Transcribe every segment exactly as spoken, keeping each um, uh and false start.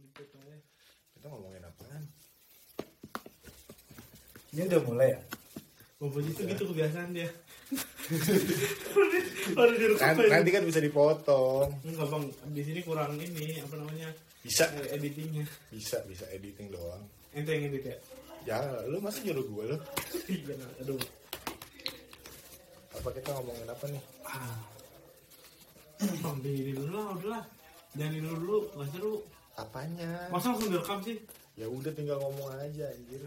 Dipotongnya. Kita ngomongin apaan? Ini udah mulai ya? Bobot itu gitu kebiasaan dia. Nanti kan bisa dipotong. Enggak bang, di sini kurang ini apa namanya? Bisa editingnya. Bisa, bisa editing doang. Ente yang edit ya? Ya, lu masih nyuruh gue lu. Iya, aduh. Apa kita ngomongin apa nih? Ah. Ambil dulu lah, udahlah. Jangan dulu dulu, enggak seru. Apanya? Masa langsung direkam sih? Ya udah tinggal ngomong aja anjir.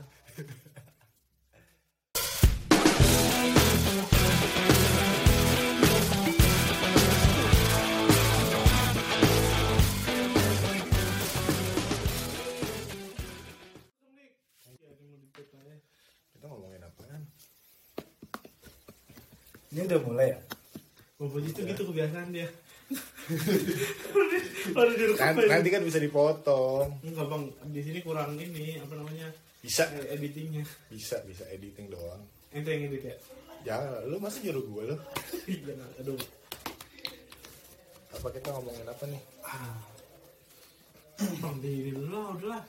Kita ngomongin apaan? Ini udah mulai ya? Bobot itu gitu kebiasaan dia. Nanti kan bisa dipotong. Enggak bang, di sini kurang ini apa namanya? Bisa editingnya. Bisa, bisa editing doang. Ente yang edit ya? Ya, lu masih nyuruh gue lu. Iya, aduh. Apa kita ngomongin apa nih? Ah. Ambil dulu lah, udahlah.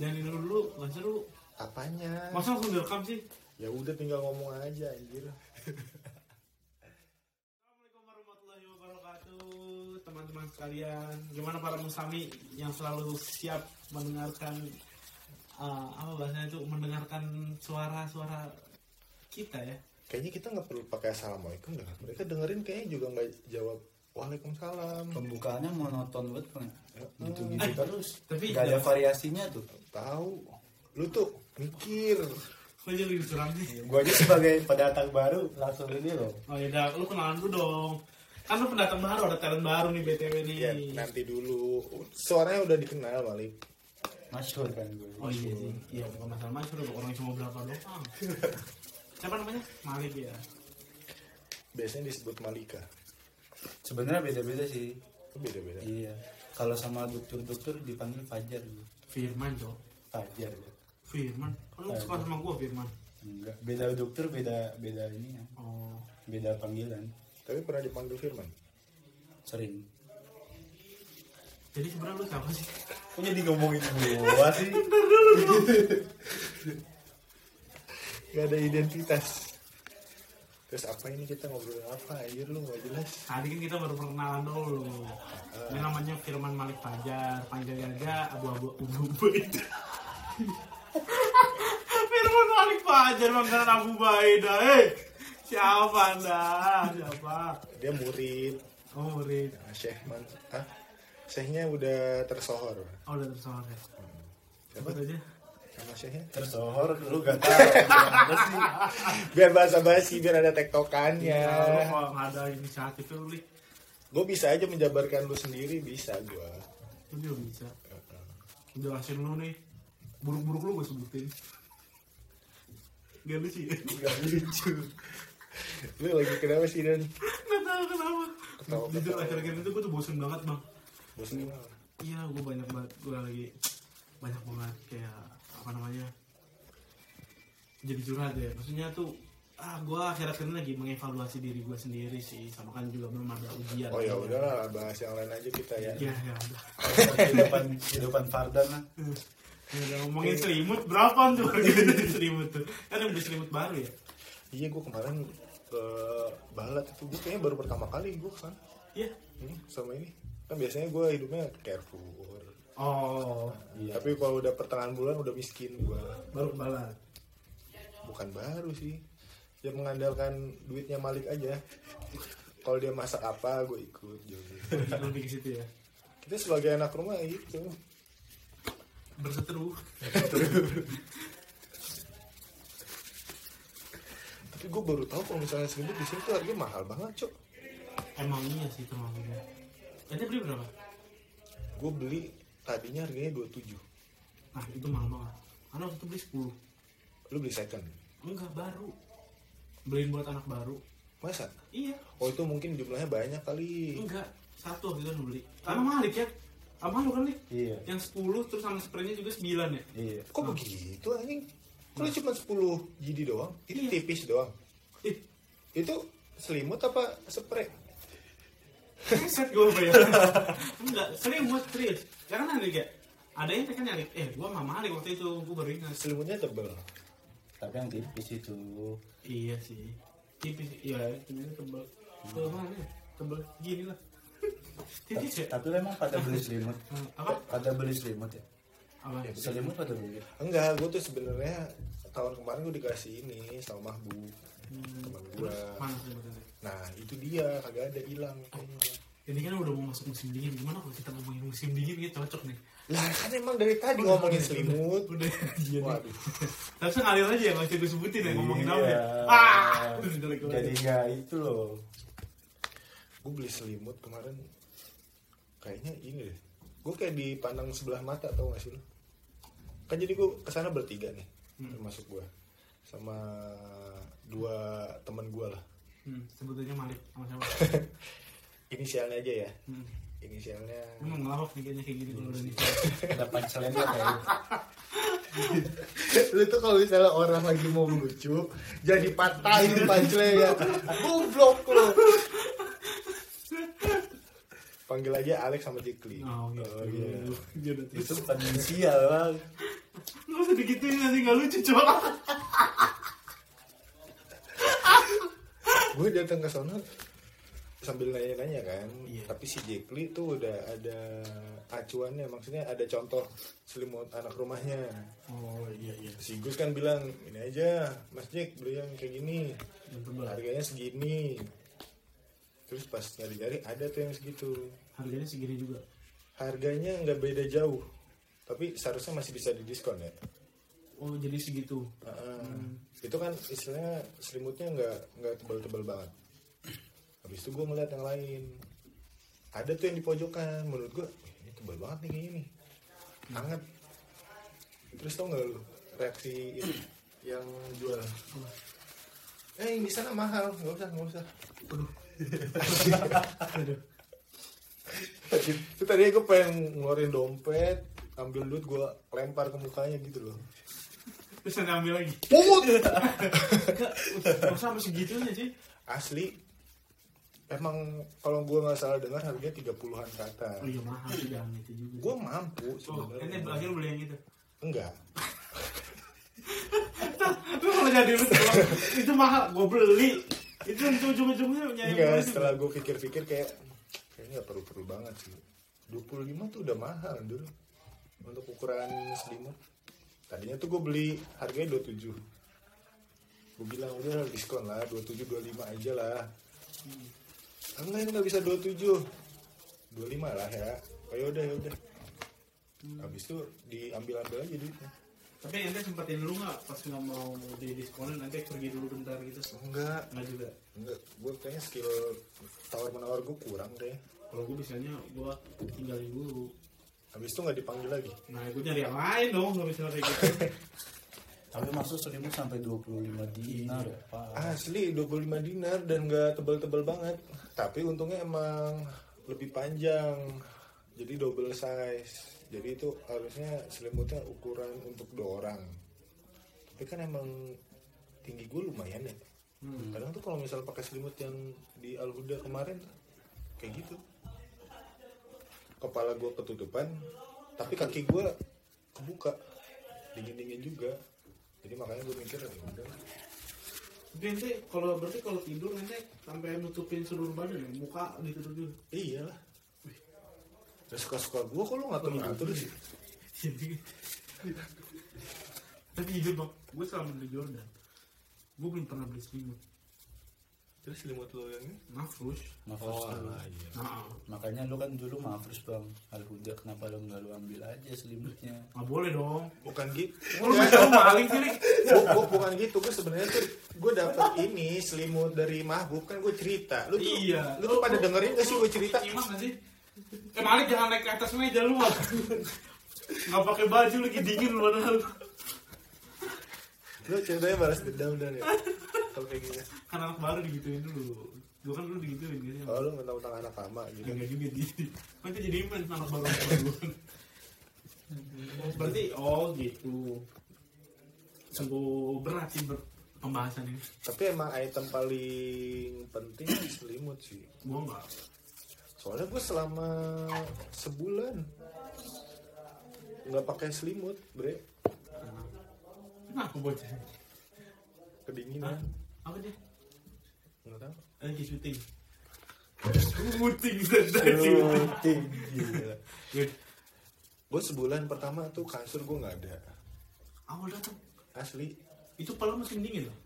Jangan dulu dulu, nggak seru. Apanya? Masa langsung direkam sih? Ya udah tinggal ngomong aja anjir. Assalamualaikum warahmatullahi wabarakatuh. Teman-teman sekalian, gimana para musami yang selalu siap mendengarkan uh, apa bahasanya itu mendengarkan suara-suara kita ya. Kayaknya kita nggak perlu pakai assalamualaikum dah. Mereka dengerin kayaknya juga nggak jawab waalaikumsalam. Pembukaannya monoton banget kan. Gitu-gitu eh, terus. Tapi nggak ada variasinya tuh. Tahu. Lu tuh mikir. Gue aja lebih curang sih. Gue aja sebagai pendatang baru langsung ini loh. Oh yaudah, lu kenalan dulu dong. Kan lu pendatang baru, ada talent baru nih B T W nih. Ya, nanti dulu. Suaranya udah dikenal balik. Masyur kan gue. Oh iya sih. Iya, bukan masalah masyur. Orang cuma berapa doang. Siapa namanya? Malik ya. Biasanya disebut Malika. Sebenarnya beda-beda sih. Beda-beda? Iya. Kalau sama dokter-dokter dipanggil Fajar. Firman dong. Fajar ya. Firman, kalau suka sama gue Firman. Enggak, beda dokter, beda beda ini ya. Oh, beda panggilan. Tapi pernah dipanggil Firman? Sering. Jadi sebenarnya lu siapa sih? Kok jadi ngomongin gue sih? Bentar dulu dong. Gak ada identitas. Terus apa ini kita ngobrol apa? Ayo lu gak jelas. Tadi kan kita baru perkenalan dulu. Uh. Ini namanya Firman Malik Fajar, panjang jaga, abu-abu abu-abu. Firman Malik Fajar mangkaran Abu Baida. Eh, siapa Anda? Siapa? Dia murid. Oh, murid. Nah, Syekh Man. Hah? Syekhnya udah tersohor. Oh, udah tersohor ya. Hmm. Siapa aja? Sama Syekhnya tersohor lu gak tahu. Biar bahasa basi, biar ada tektokannya. Ya, kalau ada inisiatif lu. Gua bisa aja menjabarkan lu sendiri, bisa gua. Lu juga bisa. Jelasin lu nih. Buruk-buruk lu gue sebutin. Gak lucu ya? Gak lucu. Lu lagi kenapa sih Dan? Gak tau kenapa. Jujur akhir-akhir itu gue tuh bosen banget bang. Bosen banget? Iya gue banyak banget. Gue lagi banyak banget kayak apa namanya, jadi curhat ya. Maksudnya tuh ah, gue akhir-akhir ini lagi mengevaluasi diri gue sendiri sih. Sama kan juga belum ada ujian. Oh ya udahlah, bahas yang lain aja kita ya. Iya ya udah. Kehidupan Pardan lah. Ya, ngomongin selimut berapaan tuh? Selimut tuh kan yang beli selimut baru ya? Iya, gue kemarin ke Balat itu gue kayaknya baru pertama kali gue kan. Iya. Hmm, sama ini kan biasanya gue hidupnya Carrefour. Oh. Nah, iya. Tapi kalau udah pertengahan bulan udah miskin gue. Baru ke Balat. Bukan baru sih. Dia mengandalkan duitnya Malik aja. Kalau dia masak apa gue ikut. Lebih ke situ ya. Kita sebagai anak rumah itu. Berseteru. Tapi gue baru tahu kalau misalnya selimut di sini tuh harganya mahal banget, cok. Emang iya sih teman-teman. Tadi beli berapa? Gue beli tadinya harganya dua puluh tujuh. Nah itu mahal banget. Karena waktu itu beli sepuluh. Lu beli second? Enggak, baru. Beliin buat anak baru. Masa? Iya. Oh itu mungkin jumlahnya banyak kali. Enggak, satu waktu itu kan beli. Karena Malik ya. Apa lu kan nih? Iya. Yang sepuluh terus sama spraynya juga sembilan ya? Iya. Kok nah. Begitu anjing? Kok nah. Cuma sepuluh G D doang? Itu iya. Tipis doang. Ih. Itu selimut apa spray? Set gue bayar. Enggak, selimut serius. Jangan aneh kayak Ada yang pengen nyari, eh gue mama Ali waktu itu, gue baru ingat. Selimutnya tebel, tapi yang tipis itu. Iya sih, tipis, iya selimutnya tebel. Tebel mana ya? Tebel gini lah. Tipis ya? Tapi memang pada beli selimut. Apa? Pada beli selimut ya? Apa? Selimut pada beli? Enggak, gue tuh sebenarnya tahun kemarin gue dikasih ini sama Mahbub. Hmm, teman gue. Nah itu dia, kagak ada, hilang. Ini kan udah mau masuk musim dingin, gimana kalau kita ngomongin musim dingin ini cocok nih? Lah kan emang dari tadi udah, ngomongin selimut. Udah, iya. Waduh. Tapi ngalir aja ya, gak usah gue sebutin ya, ngomongin apa ya. Ah, jadi gak itu loh. Gue beli selimut kemarin, kayaknya ini deh. Gue kayak dipandang sebelah mata, tau gak sih lo? Kan jadi gue kesana bertiga nih, hmm. termasuk gue sama dua teman gue lah. Hmm, sebutannya Malik sama siapa? Inisialnya aja ya. Hmm. Inisialnya. Emang ngelawak nih kayaknya kayak gini kalau udah nikah. Ada pancelan ya kayak gitu. Lu tuh kalau misalnya orang lagi mau lucu, jadi patahin pancelannya. Goblok lu. Panggil aja Alex sama Jekli. Oh, gitu. Oh iya. Itu bukan inisial lah. Nggak usah digituin, nanti nggak lucu coba. Gue datang ke sana sambil nanya-nanya kan, yeah. Tapi si Jekli tuh udah ada acuannya, maksudnya ada contoh selimut anak rumahnya. Oh iya iya. Si Gus kan bilang ini aja, Mas Jek beli yang kayak gini, betul, harganya segini. Terus pas nyari-nyari ada tuh yang segitu. Harganya segini juga. Harganya nggak beda jauh, tapi seharusnya masih bisa didiskon ya. Oh jadi segitu. Uh, hmm. Itu kan istilahnya selimutnya nggak nggak tebal-tebal banget. Habis itu gue ngeliat yang lain, ada tuh yang di pojokan, menurut gue ini tebal banget nih kayaknya nih, hangat. Terus tau nggak lu reaksi itu yang jual? Eh yang di sana mahal, nggak usah nggak usah. Aduh. Aduh. Itu tadi gue pengen ngeluarin dompet, ambil duit gue lempar ke mukanya gitu loh. Terus saya ambil lagi. Pungut. Nggak sampai segitunya sih. Asli. Emang kalau gue nggak salah dengar harganya tiga puluhan kata. Oh iya mahal sih yang itu juga. Gue mampu sebenarnya. Ini akhirnya beli yang itu. Enggak. Lu kalau jadi itu mahal gue beli. Itu ujung-ujungnya punya. Enggak. Setelah gue pikir-pikir kayak kayaknya nggak perlu-perlu banget sih. Dua puluh lima tuh udah mahal dulu. Untuk ukuran selimut. Tadinya tuh gue beli harganya dua puluh tujuh. Gue bilang udah diskon lah dua puluh tujuh dua puluh lima aja lah. Enggak, enggak bisa dua puluh tujuh. dua puluh lima lah ya. Oh yaudah yaudah. Habis itu diambil-ambil aja duitnya. Tapi ente sempetin lu enggak pas enggak mau di diskonin nanti pergi dulu bentar gitu? Enggak. Enggak juga. Enggak. Gue kayaknya skill tawar-menawar gue kurang deh. Kalau gue misalnya gue tinggalin dulu. Habis itu nggak dipanggil lagi. Nah, gue nyari yang lain dong, nggak bisa kayak gitu. Tapi maksud selimut sampai dua puluh lima dinar. Asli dua puluh lima dinar dan nggak tebal-tebal banget. Tapi untungnya emang lebih panjang, jadi double size. Jadi itu harusnya selimutnya ukuran untuk dua orang. Tapi kan emang tinggi gue lumayan ya. Hmm. Kadang tuh kalau misal pakai selimut yang di Al-Huda kemarin kayak gitu. Kepala gue ketutupan, tapi kaki gue kebuka, dingin-dingin juga. Jadi makanya gue mikir ya udah. Nanti kalau berarti kalau tidur nanti sampai nutupin seluruh badan, ya? Muka ditutup dulu. Iya lah. Terus suka-suka gue kok lo ngatur-ngatur sih. Tapi jujur bang, gue selama di Jordan, gue belum pernah beli selimut. Terus selimut lo yang ini? Mafrus. Mafrus. Oh, nah, iya. Nah. Makanya lo kan dulu mafrus bang Al-Huda, kenapa lo nggak lo ambil aja selimutnya? Nggak boleh dong. Bukan gitu. Lo bisa maling sih. Bukan gitu. Gue sebenarnya tuh gue dapet ini selimut dari Mahbub kan gue cerita. Lo tuh, iya. Lo tuh pada dengerin nggak sih gue cerita? Iman nggak sih? Eh Malik jangan naik ke atas meja lu. Nggak pakai baju lagi dingin lu padahal. Lo ceritanya balas dendam dan ya. Kan anak baru digituin dulu. Gue kan dulu digituin gitu. Oh lu mentang-mentang anak lama gitu. Enggak juga gitu. Kan jadi iman anak baru. Oh, berarti oh gitu. Sungguh berat sih pembahasan ini. Tapi emang item paling penting selimut sih. Gue enggak. Soalnya gue selama sebulan nggak pakai selimut, bre. Kenapa bocah? Kedinginan. Apa dia? Nggak tahu. Lagi syuting. Syuting, syuting. Gue sebulan pertama tuh kasur gue nggak ada. Awal datang. Asli. Itu pala mesin dingin loh.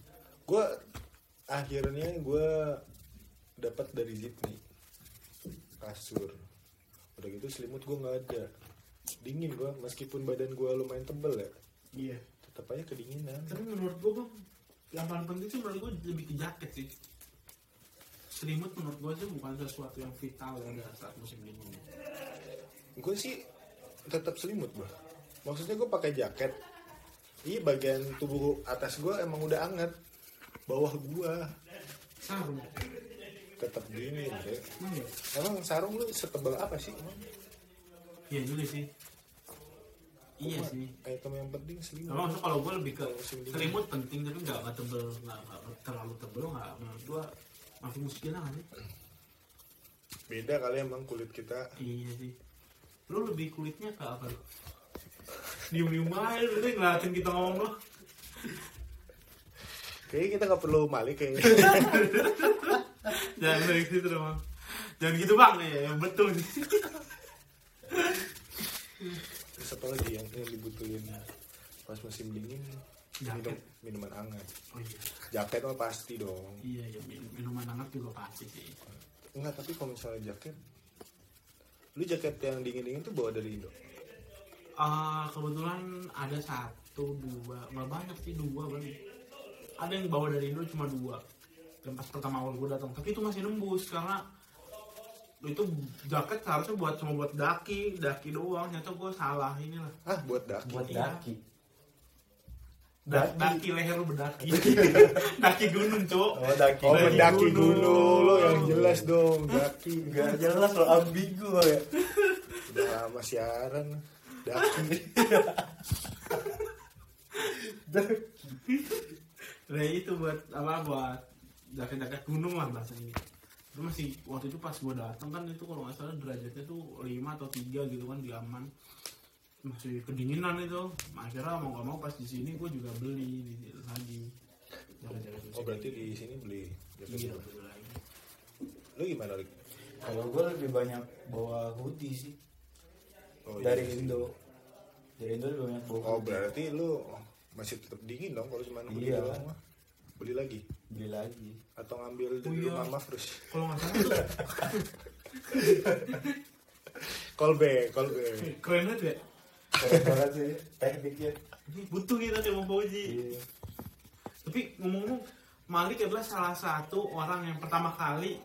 Gue akhirnya gue dapat dari Jitni kasur. Udah gitu selimut gue nggak ada. Dingin gue, meskipun badan gue lumayan tebel ya. Iya. Tetap aja kedinginan. Tapi menurut gue bang, yang paling penting sih menurut gue lebih ke jaket sih. Selimut menurut gue sih bukan sesuatu yang vital ya saat musim dingin. Gue sih tetap selimut bang. Maksudnya gue pakai jaket. Iya, bagian tubuh atas gue emang udah anget. Bawah gue sarung tetap dingin ya. Hmm. Emang sarung lu setebal apa sih? Iya juga sih. Iya Kuma, sih. Item yang penting selimut. Kalau kalau gue lebih ke selimut penting tapi nggak nggak tebel, nggak terlalu tebel nggak. Menurut gue masih muskilan kan sih. Beda kali emang kulit kita. Iya sih. Lu lebih kulitnya ke apa? Dium-dium aja, lu ngeliatin kita ngomong lo. Kayaknya kita nggak perlu malik kayaknya. Jangan begitu dong. Jangan gitu bang, ya betul. Satu lagi yang dibutuhin pas musim dingin, minum, minuman hangat. Oh, iya. Jaket mah pasti dong. Iya, iya minuman hangat juga pasti sih. Enggak, tapi kalau misalnya jaket, lu jaket yang dingin-dingin tuh bawa dari Indo? Uh, kebetulan ada satu, dua, nggak banyak sih, dua banget. Ada yang bawa dari Indo cuma dua. Dan pas pertama awal gue datang, tapi itu masih nembus karena itu jaket seharusnya buat cuma buat daki, daki doang. Nyata gue salah inilah. Hah, buat daki? Buat iya. daki. Da- daki. Daki leher lu berdaki. Daki gunung, cok. Oh, daki. Oh, berdaki gunung. gunung. Lo yang jelas dong, daki. Gak jelas lo ambigu lo ya. Udah lama siaran. Daki. Daki. Nah, itu buat apa buat jaket-jaket gunung lah bahasanya. Itu masih waktu itu pas gue datang kan itu kalau nggak salah derajatnya tuh lima atau tiga gitu kan di aman, masih kedinginan itu. Akhirnya mau nggak mau pas di sini gue juga beli di, lagi. Jaket-jaket oh berarti di sini beli jaket-jaket iya, lagi. Lo gimana Rik? Kalau gue lebih banyak bawa hoodie sih. Oh, dari iya, Indo, dari Indo lebih banyak bawa hoodie. Oh berarti lo masih tetap dingin dong kalau cuma hoodie iya. doang mah. Beli lagi? Beli lagi. Atau ngambil dari oh, mama terus. Kalau nggak salah. Kolbe, kolbe. Keren banget ya? Keren banget sih, tekniknya. Butuh kita sama Fauji. Yeah. Tapi ngomong-ngomong, Malik adalah salah satu orang yang pertama kali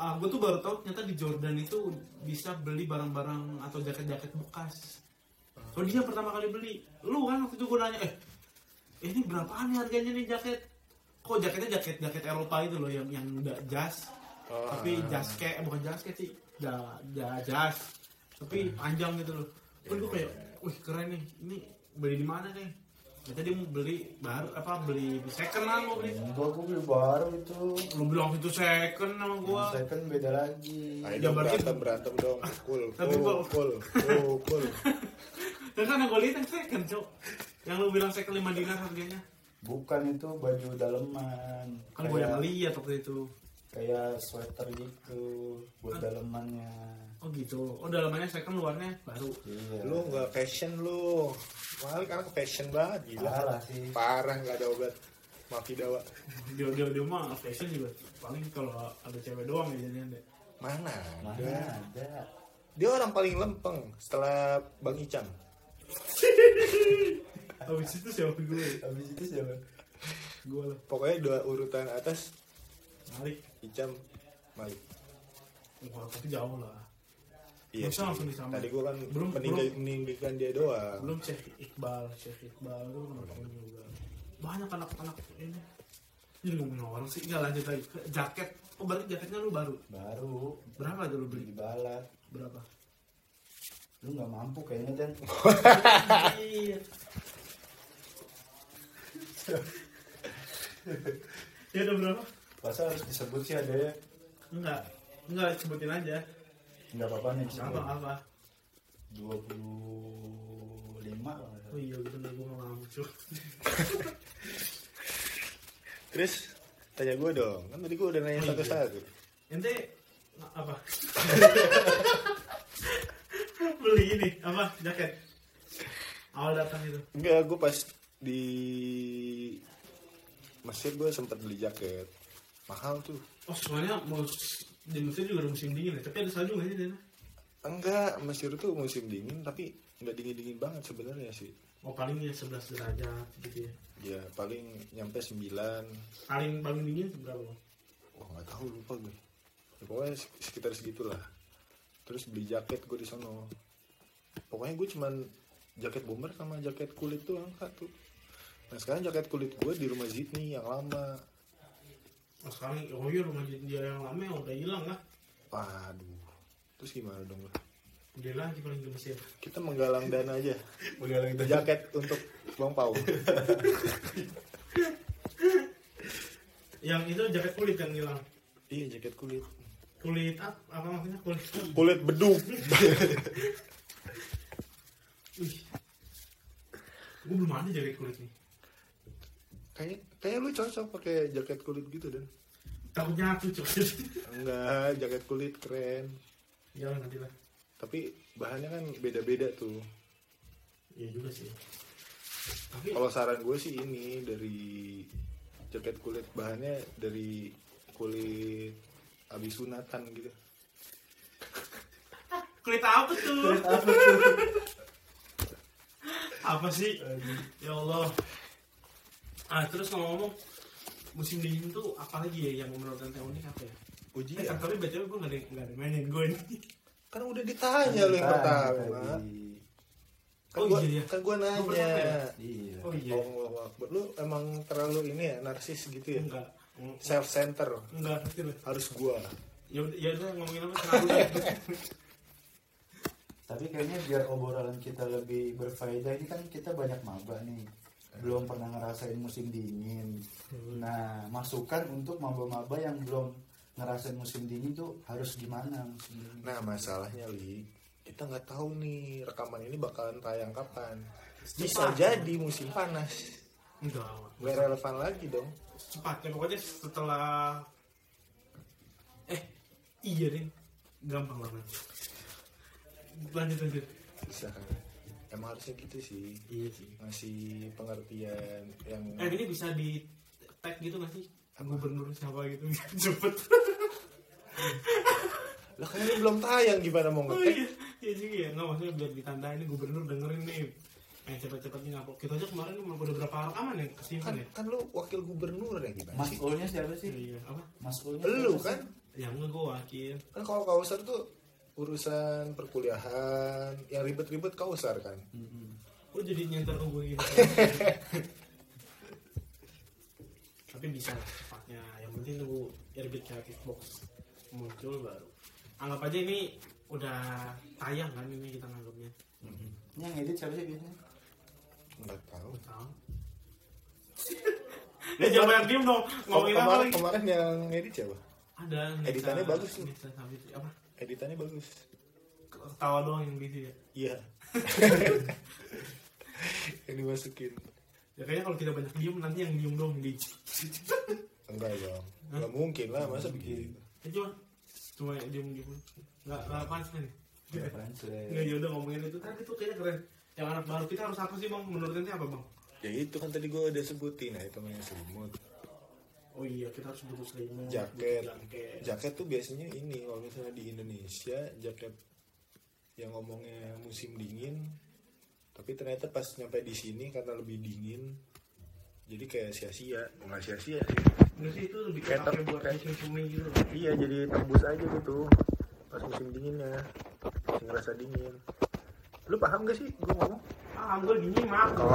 uh, gue tuh baru tau ternyata di Jordan itu bisa beli barang-barang atau jaket-jaket bekas. Kalau dia pertama kali beli, lu kan waktu itu gue nanya, eh ini berapaan harganya nih jaket? Kok jaketnya jaket jaket Eropa itu loh yang yang udah jas, oh, tapi jas kayak eh, bukan jas kayak sih, ja, ja, jas, tapi panjang gitu loh. Kan gue kayak, wih keren nih, ini beli di mana nih? Kita dia mau beli baru apa beli second lah mau beli? Gue gue beli baru itu. Lu bilang itu second sama gue. Second beda lagi. Ayo nah, berantem berantem dong, cool, cool, cool, cool. Karena gue lihat yang second cok, yang lu bilang second lima dinar harganya. Bukan itu baju daleman. Kan gue yang lihat waktu itu. Kayak sweater gitu buat ah. dalemannya. Oh gitu. Oh dalemannya second luarnya baru. Iya. Lu nggak fashion lu. Malik anak fashion banget gila. Parah sih. Parah nggak ada obat. Maki dawa. Dia dia dia mah fashion juga. Paling kalau ada cewek doang ya jadinya. Mana? Mana ada. ada. Dia orang paling lempeng setelah Bang Icang. Abis itu siapa gue? Abis itu siapa? Gue lah. Pokoknya dua urutan atas Malik, Icam, Malik. Wah, tapi jauh lah. Iya sih. Tadi gue kan belum meninggikan dia doang. Belum Syekh Iqbal, Syekh Iqbal itu ngomongin juga. Banyak anak-anak ini. Ini ngomongin orang sih, nggak lanjut lagi. Jaket, oh balik jaketnya lu baru? Baru. Berapa aja lu beli? Di balat. Berapa? Lu nggak mampu kayaknya Dan. Iya. Ya udah berapa? Masa harus disebut sih ada ya? Enggak, enggak sebutin aja. Enggak apa-apa nih. Apa-apa? Dua puluh Oh iya bener, gue gak ngamuk cuy. Terus tanya gue dong, kan tadi gue udah nanya satu-satu. Ente apa? Beli ini, apa? Jaket? Awal datang itu? Enggak, gue pas di Mesir gue sempat beli jaket. Mahal tuh. Oh soalnya di Mesir juga ada musim dingin ya? Tapi ada salju gak sih Dena? Enggak, Mesir tuh musim dingin tapi nggak dingin-dingin banget sebenarnya sih. Oh paling ya sebelas derajat gitu ya? Ya paling nyampe sembilan. Paling paling dingin seberapa? Wah nggak tahu, lupa gue. Ya, pokoknya sekitar segitulah. Terus beli jaket gue di sono. Pokoknya gue cuman jaket bomber sama jaket kulit tuh angkat tuh. Nah sekarang jaket kulit gue di rumah Zidni yang lama. Nah sekarang oh iya rumah Zidni yang lama yang udah hilang lah. Waduh. Terus gimana dong lo? Udah lagi paling ke Mesir. Kita menggalang dana aja. Menggalang dana. Jaket untuk Bang Pau. Yang itu jaket kulit yang hilang. Iya, jaket kulit. Kulit apa? Apa maksudnya kulit? Kulit beduk. Gue belum ada jaket kulit nih. Kayak kayak lu cocok pakai jaket kulit gitu dan. Takutnya aku cocok. Enggak, jaket kulit keren. Iya nanti lah. Tapi bahannya kan beda-beda tuh. Iya juga sih. Tapi kalau saran gue sih ini dari jaket kulit bahannya dari kulit abis sunatan gitu. Kulit apa tuh? Kulit apa tuh? Apa sih? Ya Allah. Ah terus ngomong-ngomong musim dingin tuh apa lagi ya yang menurut ente unik apa ya? Ujian. Eh, tapi betul gue nggak ada nggak ada mainin gue ini. Kan udah ditanya lo yang pertama. Kan oh, gua iya. Kan gua nanya. Iya. Oh iya. Oh, lu emang terlalu ini ya narsis gitu ya? Enggak. Self center. Enggak, harus gua. Ya ya udah ngomongin apa terlalu. Tapi kayaknya biar obrolan kita lebih berfaedah ini kan kita banyak maba nih. Belum pernah ngerasain musim dingin. Nah, masukan untuk maba-maba yang belum ngerasain musim dingin tuh harus gimana musim dingin. Nah masalahnya Li, kita nggak tahu nih rekaman ini bakalan tayang kapan. Bisa cepat. Jadi musim panas. Enggak, nggak relevan lagi dong. Cepatnya pokoknya setelah eh iya deh, gampang banget. Lanjut lanjut. Bisa. Emang harusnya gitu sih. Iya sih. Ngasih pengertian yang. Eh ini bisa di tag gitu nggak sih? Gubernur siapa gitu cepet lah kan ini belum tayang gimana mau ngetek. Oh iya iya juga ya nggak maksudnya biar ditandain ini gubernur dengerin nih eh cepet-cepet nih ngapok kita aja kemarin lu udah berapa rekaman ya kesimpulan kan, ya kan lu wakil gubernur ya gimana mas ulnya siapa sih? Iya apa mas ulnya lu kan yang nggak gua wakil kan kalau kausar tuh urusan perkuliahan yang ribet-ribet kausar kan mm-hmm. Oh jadi nyantar gua gitu. Tapi bisa cepatnya, yang penting nunggu Airbit Creative Box muncul baru. Anggap aja ini udah tayang kan ini kita nganggapnya. Mm-hmm. Ini yang edit siapa sih biasanya? Nggak tahu. Tahu. Dia jangan banyak diem dong. Ngomongin apa lagi? Kemarin yang edit siapa? Ada. Editannya bagus tuh. Apa? Editannya bagus. Ketawa doang yang gitu ya? Iya. Yang dimasukin. Ya kayaknya kalau kita banyak diem nanti yang diem dong di enggak dong enggak mungkin lah masa begini ya, cuma cuma diem diem enggak enggak pansen enggak pansen enggak ya udah ngomongin itu tadi tuh kayaknya keren yang anak baru kita harus apa sih bang menurut ente apa bang ya itu kan tadi gue udah sebutin nah itu namanya selimut. Oh iya kita harus butuh selimut jaket jaket jaket tuh biasanya ini kalau misalnya di Indonesia jaket yang ngomongnya musim dingin tapi ternyata pas nyampe di sini karena lebih dingin jadi kayak sia-sia nggak sia-sia sih sih itu lebih kayak pakai buat musim dingin gitu iya jadi tembus aja gitu pas musim dinginnya ngerasa dingin lu paham gak sih gue ngomong paham gue dingin mah oh.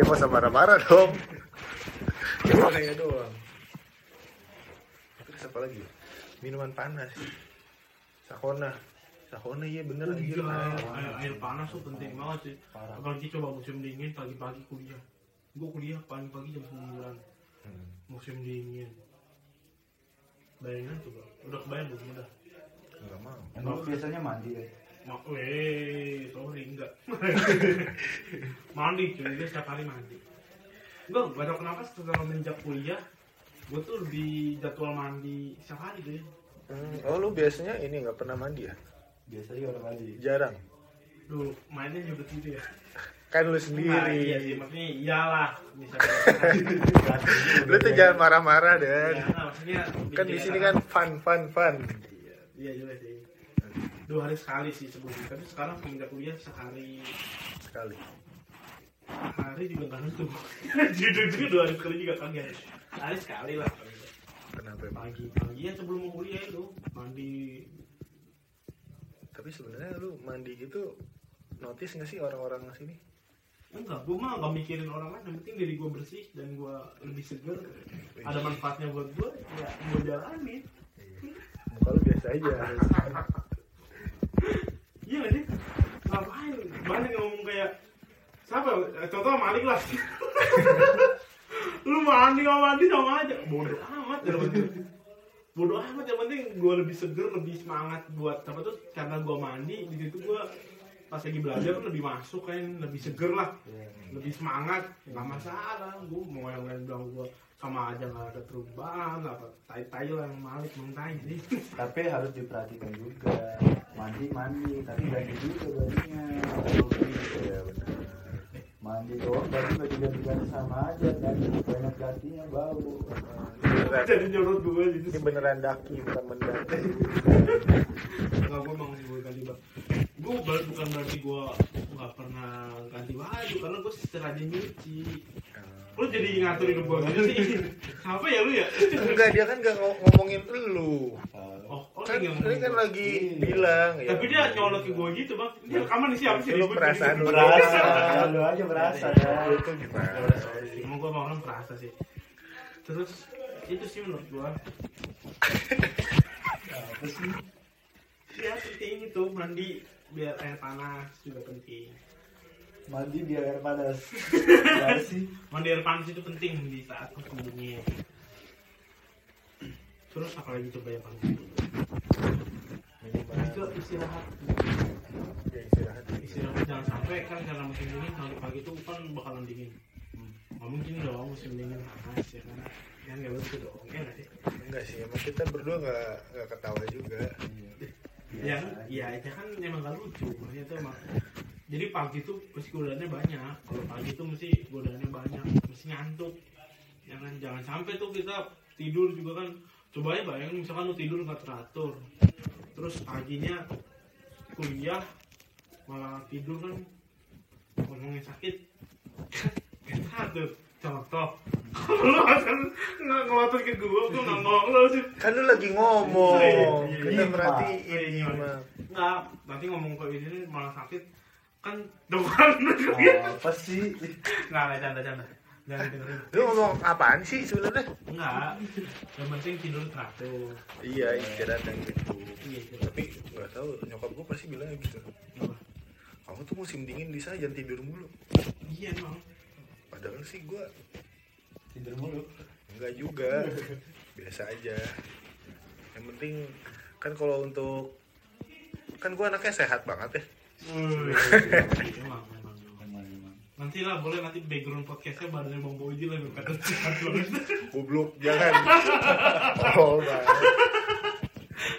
Ya masa marah-marah dong cuma kayak doang terus apa lagi minuman panas sakona Sakona iya bener oh, aja iya. Air, air panas tuh penting banget sih. Apalagi coba musim dingin pagi-pagi kuliah. Gue kuliah pagi-pagi jam sembilan hmm. Musim dingin. Bayangin coba. Udah kebayang belum udah? Enggak mau. Emang biasanya mandi ya? Mak, weh, sorry enggak. mandi cuy, dia setiap hari mandi. Gue baru kenapa setelah menjak kuliah, gue tuh di jadwal mandi setiap hari cuy. Hmm, oh lu biasanya ini nggak pernah mandi ya? Biasanya nggak pernah mandi. Jarang. Lu mainnya juga gitu ya? Kan lu sendiri. Nah, iya sih, maksudnya iyalah. Lu tuh jangan marah-marah deh. Ya, nah, maksudnya kan di sini kan fun, fun, fun. Iya, iya juga sih. Dua hari sekali sih sebelumnya, tapi sekarang pindah kuliah sehari sekali. Hari juga nggak tentu. Jujur-jujur dua hari sekali juga kan ya. Hari sekali lah. Kenapa? Pagi, pagian sebelum kuliah itu mandi. Tapi sebenarnya lu mandi gitu notice nggak sih orang-orang sini? Enggak, gue mah nggak mikirin orang lain. Yang penting diri gue bersih dan gue lebih segar. Ada manfaatnya buat gue, ya gue jalanin. Muka lu biasa aja. Iya nih, ngapain? Banyak ngomong kayak siapa? Contoh Malik lah. Lu mandi nggak mandi sama aja. Bodoh amat ya penting. Bodoh amat yang penting gue lebih seger, lebih semangat buat apa tuh? Karena gue mandi di situ gue pas lagi belajar tuh lebih masuk kan, lebih seger lah, lebih semangat. Nggak masalah, gue mau yang lain bilang gue sama aja nggak ada perubahan, apa tai-tai lah yang Malik mentai sih. Tapi harus diperhatikan juga. Mandi mandi, tapi ganti juga bajunya. Ya benar. Mandi doang, baju nggak diganti-ganti sama aja, ganti banyak gantinya bau. Jadi nyurut gue gitu. Ini beneran daki bukan mendaki. Nggak, gue emang gue ganti baju. Gue bukan berarti gue nggak pernah ganti baju, karena gue rajin nyuci. Lu jadi ngaturin gue gitu sih. Apa ya lu ya? Enggak, dia kan nggak ngomongin lu. Oh, oh kan, ini kan ngomong. Lagi hmm. bilang ya. Tapi dia nyolot ke gue gitu bang. Ini rekaman sih apa sih? Lu perasaan lu aja. Lu aja berasa ya. Itu gimana? Emang gue mau orang perasa sih. Terus itu sih menurut gue. Apa sih? Ya penting itu mandi biar air panas juga penting. Mandi di air panas. Gak sih? Mandi air panas itu penting di saat kekembangnya. Terus apa lagi coba yang paling penting? Itu istirahat. Ya istirahat. Istirahat jangan sampai kan karena musim dingin kalau pagi itu kan bakalan dingin. Nggak mungkin dong musim dingin panas ya kan? Kan nggak begitu dong. Enggak sih? Enggak sih. Emang kita berdua nggak nggak ketawa juga. Ya, ya itu kan emang nggak lucu. Makanya tuh emang. Jadi pagi tuh mesti godaannya banyak. Kalau pagi tuh mesti godaannya banyak, mesti ngantuk. Jangan jangan sampai tuh kita tidur juga kan. Coba aja bayangin misalkan lu tidur nggak teratur, terus paginya kuliah malah tidur kan, ngomongnya sakit, nggak teratur. Contoh, lu asal nggak ngotot ke gue, gue nggak ngomong lu sih. Kan lu lagi ngomong, kita perhatiin gimana. Nggak, nanti ngomong ke ini malah sakit. Kan doang apa sih? Nggak, canda-canda. Lu ngomong apaan sih sebenarnya? Enggak, yang penting tidur teratur. Iya, istirahat yang gitu. Iya, tapi nggak tahu nyokap gue pasti bilang gitu. Apa? Kamu tuh musim dingin di sana jangan tidur mulu. Iya emang. Padahal sih gue tidur mulu. Enggak juga, biasa aja. Yang penting kan kalau untuk kan gue anaknya sehat banget ya. Wuih, emang, emang, emang, emang. Nanti lah boleh nanti background podcastnya baru dari Bang Boji lah berkata cepat banget. Goblok, jangan. Oh, bang.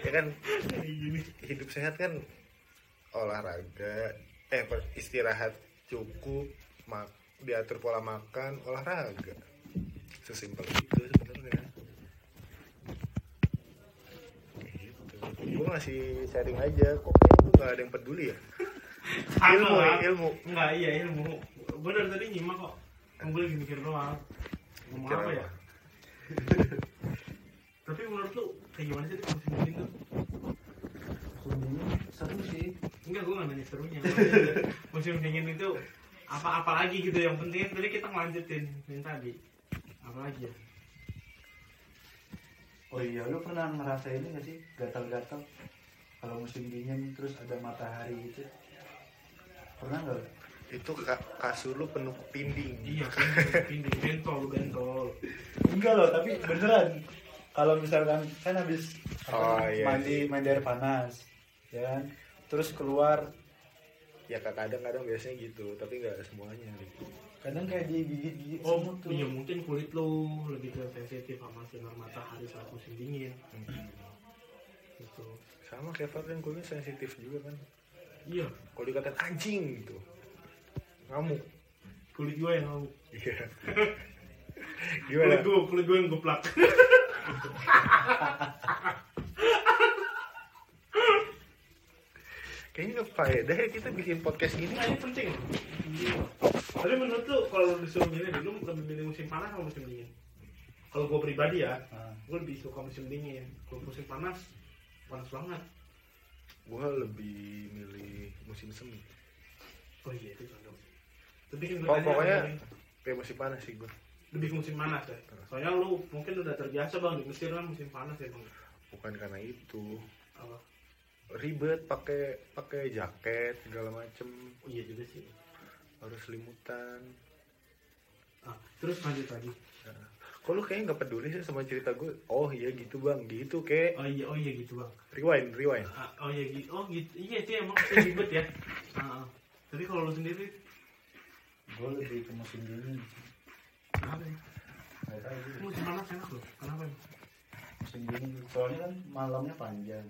Ya kan, hidup sehat kan olahraga, eh istirahat cukup, mak, diatur pola makan, olahraga. Sesimpel itu sebenarnya. Gitu. Gue masih sharing aja kok. Nggak ada yang peduli ya. Ilmu, ya, ilmu. Nggak, iya ilmu. Gue dari tadi nyimak kok. Gue lagi mikir doang. Ngomong apa ya? Tapi menurut lu kayak gimana sih musim dingin tuh? Musim dingin seru sih. Enggak, gue nggak nanya serunya. Musim dingin itu apa-apa lagi gitu yang penting. Tadi kita ngelanjutin yang tadi. Apa lagi ya? Oh iya, lu pernah ngerasain ini nggak sih gatal-gatal? Kalau musim dingin terus ada matahari gitu pernah nggak? Itu kasur lu penuh pinding. Iya pinding, bentol bentol. Enggak loh, tapi beneran. Kalau misalkan kan habis oh, iya, mandi iya. mandi air panas, ya kan? Terus keluar ya kadang-kadang biasanya gitu, tapi nggak semuanya gitu. Kadang kayak digigit-gigit. Oh tuh. Ya mungkin kulit lo lebih sensitif sama sinar matahari saat musim dingin. Hmm. Gitu. Sama kayak Pardan, kulitnya sensitif juga kan. Iya. Kalau dikatain anjing gitu, ngamuk. Kulit gue yang ngamuk. Iya. Gimana? Kulit gue, kulit gue yang geplak. Kayaknya faedah ya kita bikin podcast gini. Nah, ini penting. Tapi menurut lu kalau disuruh milih, dulu lebih milih musim panas atau musim dingin? Kalau gue pribadi ya, hmm. gue lebih suka musim dingin. Kalau musim panas, panas banget. Gue lebih milih musim semi. Oh iya, itu condong. Tapi kan pokoknya kayak musim panas sih gue. Lebih ke musim panas ya. Soalnya lu mungkin udah terbiasa bang di Mesir kan musim panas ya bang. Bukan karena itu. Apa? Ribet pakai pakai jaket segala macem. Oh, iya juga sih, harus selimutan. Ah, terus lanjut lagi. Nah, kok lu kayaknya nggak peduli sih sama cerita gue. Oh iya gitu bang, gitu kayak. Oh iya, oh iya gitu bang. Rewind, rewind. Ah, oh iya gitu, oh gitu, iya itu emang ribet ya. Ah, tapi kalau lu sendiri, gue lebih ke musim dingin. Kenapa? Musim panas enak loh. Kenapa? Musim dingin soalnya kan malamnya panjang.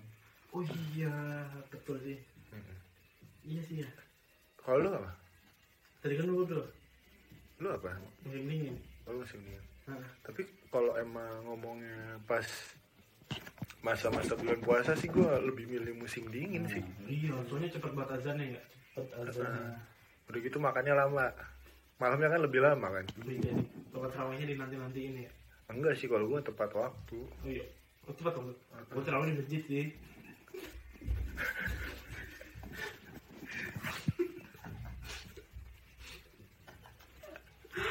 Oh iya, betul sih. Mm-hmm. Iya sih ya. Kalau lu apa? Tadi kan lu udah. Lu apa? Musim dingin. Lu musim dingin. Nah. Tapi kalau emang ngomongnya pas masa-masa bulan puasa sih gue lebih milih musim dingin nah, sih. Iya, soalnya cepet banget azannya ya. Cepet azannya. Nah, udah gitu makannya lama. Malamnya kan lebih lama kan. Iya, tempat tarawihnya dinanti-nantiin ya. Enggak sih kalau gue tepat waktu. Oh iya. Oh, tepat waktu. Gue tarawih di masjid sih.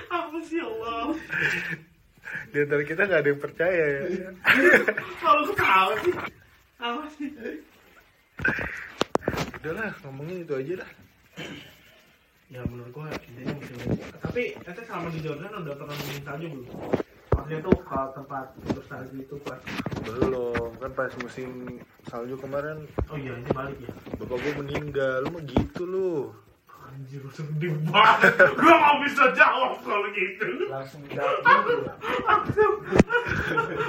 Apa sih Allah? Di antara kita nggak ada yang percaya ya. Kalau ketawa sih, apa sih? Udahlah, ngomongin itu aja lah. Ya menurut gua intinya musim dingin. Tapi ente selama di Jordan udah pernah mintanya belum? Maksudnya tuh ke tempat untuk salju itu pas? Belum, kan pas musim salju kemarin. Oh iya, ini balik ya? Bapak gue meninggal, lu mah gitu lu. Anjir, sedih banget. Gue gak bisa jawab kalau gitu. Langsung jawab gitu ya? Langsung.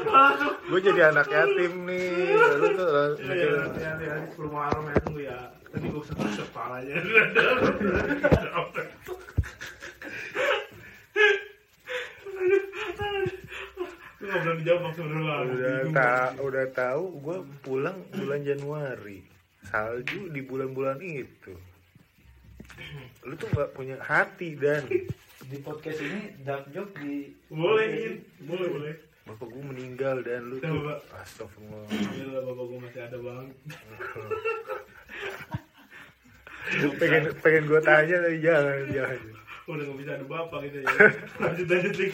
Langsung. Gue jadi anak yatim nih. Lu tuh langsung. Iya, nanti-nanti ya, sepuluh malam ya, tunggu ya. Tadi gue sedih kepalanya. Nggak belum dijawab maksudnya udah tak udah tahu gue pulang bulan Januari salju di bulan-bulan itu. Lu tuh nggak punya hati. Dan di podcast ini dark joke di bolehin boleh boleh bapak gue meninggal dan lu tuh astagfirullah. Iya bapak gue masih ada bang. pengen pengen gue tanya tapi jangan jangan udah nggak bisa ada bapak gitu ya. lanjut lanjut lagi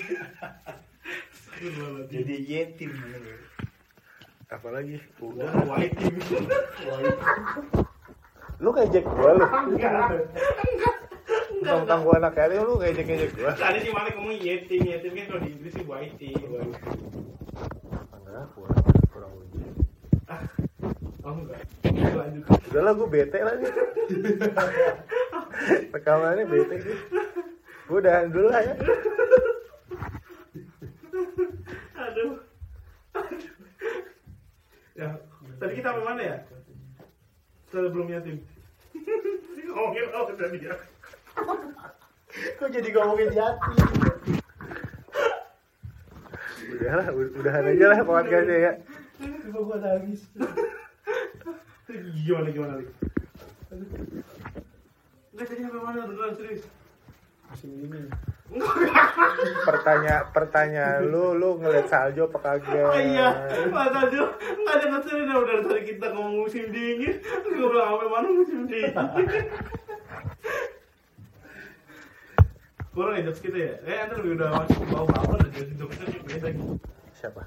jadi yetim gitu. Apalagi udah white team. Lu ngejek gua lu. Enggak. Enggak. Tentang gua anak kali lu ngejek-ngejek gua. Tadi si Malik ngomong yetim, yetim kan kalau di Inggris sih white team. Enggak, gua kurang uji. Ah. Oh enggak. Lanjut. Udahlah gua bete lagi. Rekamannya bete gitu. Gua udahan dulu lah ya. Aduh. Aduh. Ya, tadi kita sampai mana ya? Sebelum yatim. Ngomongin apa tadi ya? Kok jadi ngomongin yatim? Udahlah, udahan aja lah podcastnya ya. Coba gua nangis. Gimana gimana lagi? Enggak tadi sampai mana beneran serius? Masih ini. Pertanyaan pertanyaan lu lu ngeliat salju apa kagak? Oh iya, Mas Salju nggak ada maksudnya udah dari kita ngomong musim dingin, gue bilang apa mana musim dingin? Kurang ya jokes kita ya? Eh antar lebih udah masuk bau bau dan jadi jokesnya lebih beda gitu. Siapa?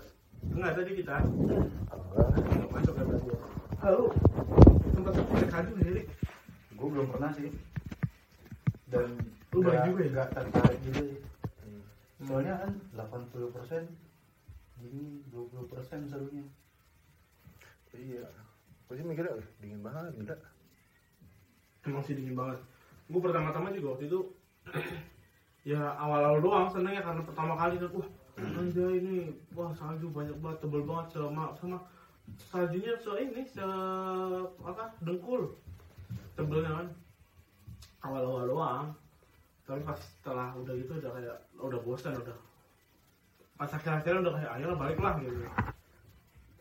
Enggak tadi kita. Enggak. Enggak masuk kan tadi. Lalu tempat tempat salju sendiri? Gue belum pernah sih. Dan lu nggak juga nggak tertarik gitu ya. Hmm. Soalnya kan delapan puluh persen dingin, dua puluh persen serunya. Iya, pasti mikirnya dingin banget, enggak. Emang sih dingin banget. Gue pertama-tama juga waktu itu ya awal-awal doang seneng ya, karena pertama kali tuh wah aja ini, wah salju banyak banget, tebel banget, sama sama saljunya se ini se apa dengkul tebelnya kan, awal-awal doang. Tapi pas setelah udah gitu udah kayak udah bosan, udah pas akhir-akhir udah kayak ayolah balik lah gitu.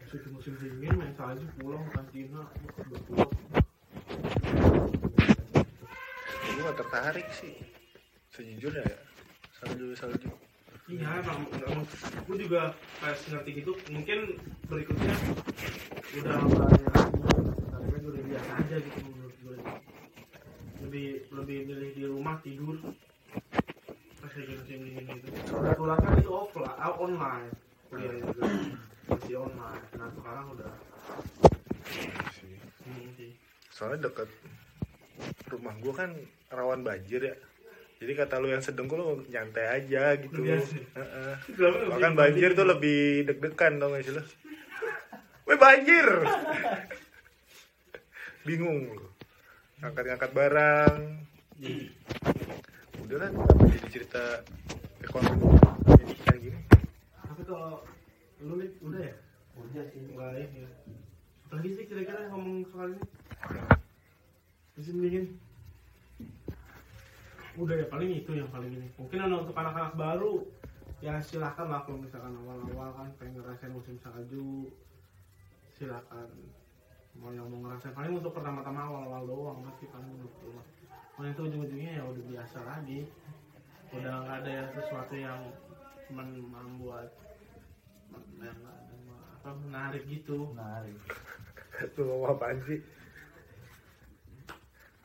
Sudah musim dingin main salju pulang kantina berpulang. Gue gak tertarik sih sejujurnya ya salju-salju. Iya emang, emang gue juga pas ngerti gitu mungkin berikutnya udah banyak tapi gue udah biasa aja gitu menurut gue. Lebih lebih milih di rumah tidur pas lagi musim dingin gitu. Kebetulan kan di offline, online kuliah juga masih online. Nah sekarang udah hmm, soalnya deket rumah gue kan rawan banjir ya. Jadi kata lu yang sedengkul lu nyantai aja gitu. Heeh. Bahkan banjir tuh lebih deg-degan dong guys lu. Weh banjir. Bingung lu. Angkat-angkat barang. Udah lah jadi cerita ekonomi jadi kayak gini. Tapi kalau lu udah ya? Udah sih. Baik ya. Apalagi sih kira-kira ngomong soal ini? Musim dingin udah ya paling itu yang paling ini. Mungkin untuk anak-anak baru ya silakan lah, kalau misalkan awal-awal kan pengen ngerasain musim salju silakan, mau yang mau ngerasain. Paling untuk pertama-tama awal-awal doang pasti kan menurut gue. Kalau itu ujung-ujungnya ya udah biasa lagi, udah nggak ada ya sesuatu yang men- membuat men- yang apa menarik gitu. Menarik. Itu mau apaan sih?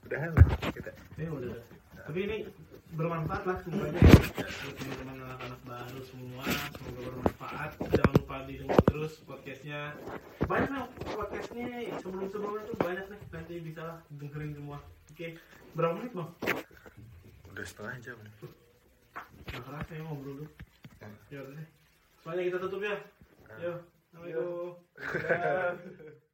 Udahan lah kita. Ya udah. Tapi ini bermanfaat lah semuanya. Buat teman-teman anak-anak baru semua, semoga bermanfaat. Jangan lupa didengar terus podcastnya. Banyak nih podcastnya sebelum-sebelumnya tuh banyak nih. Nanti bisa lah dengerin semua. Oke, berapa menit bang? Udah setengah jam. Nggak kerasa ya ngobrol dulu. Ya udah deh. Soalnya kita tutup ya. Yo, assalamualaikum.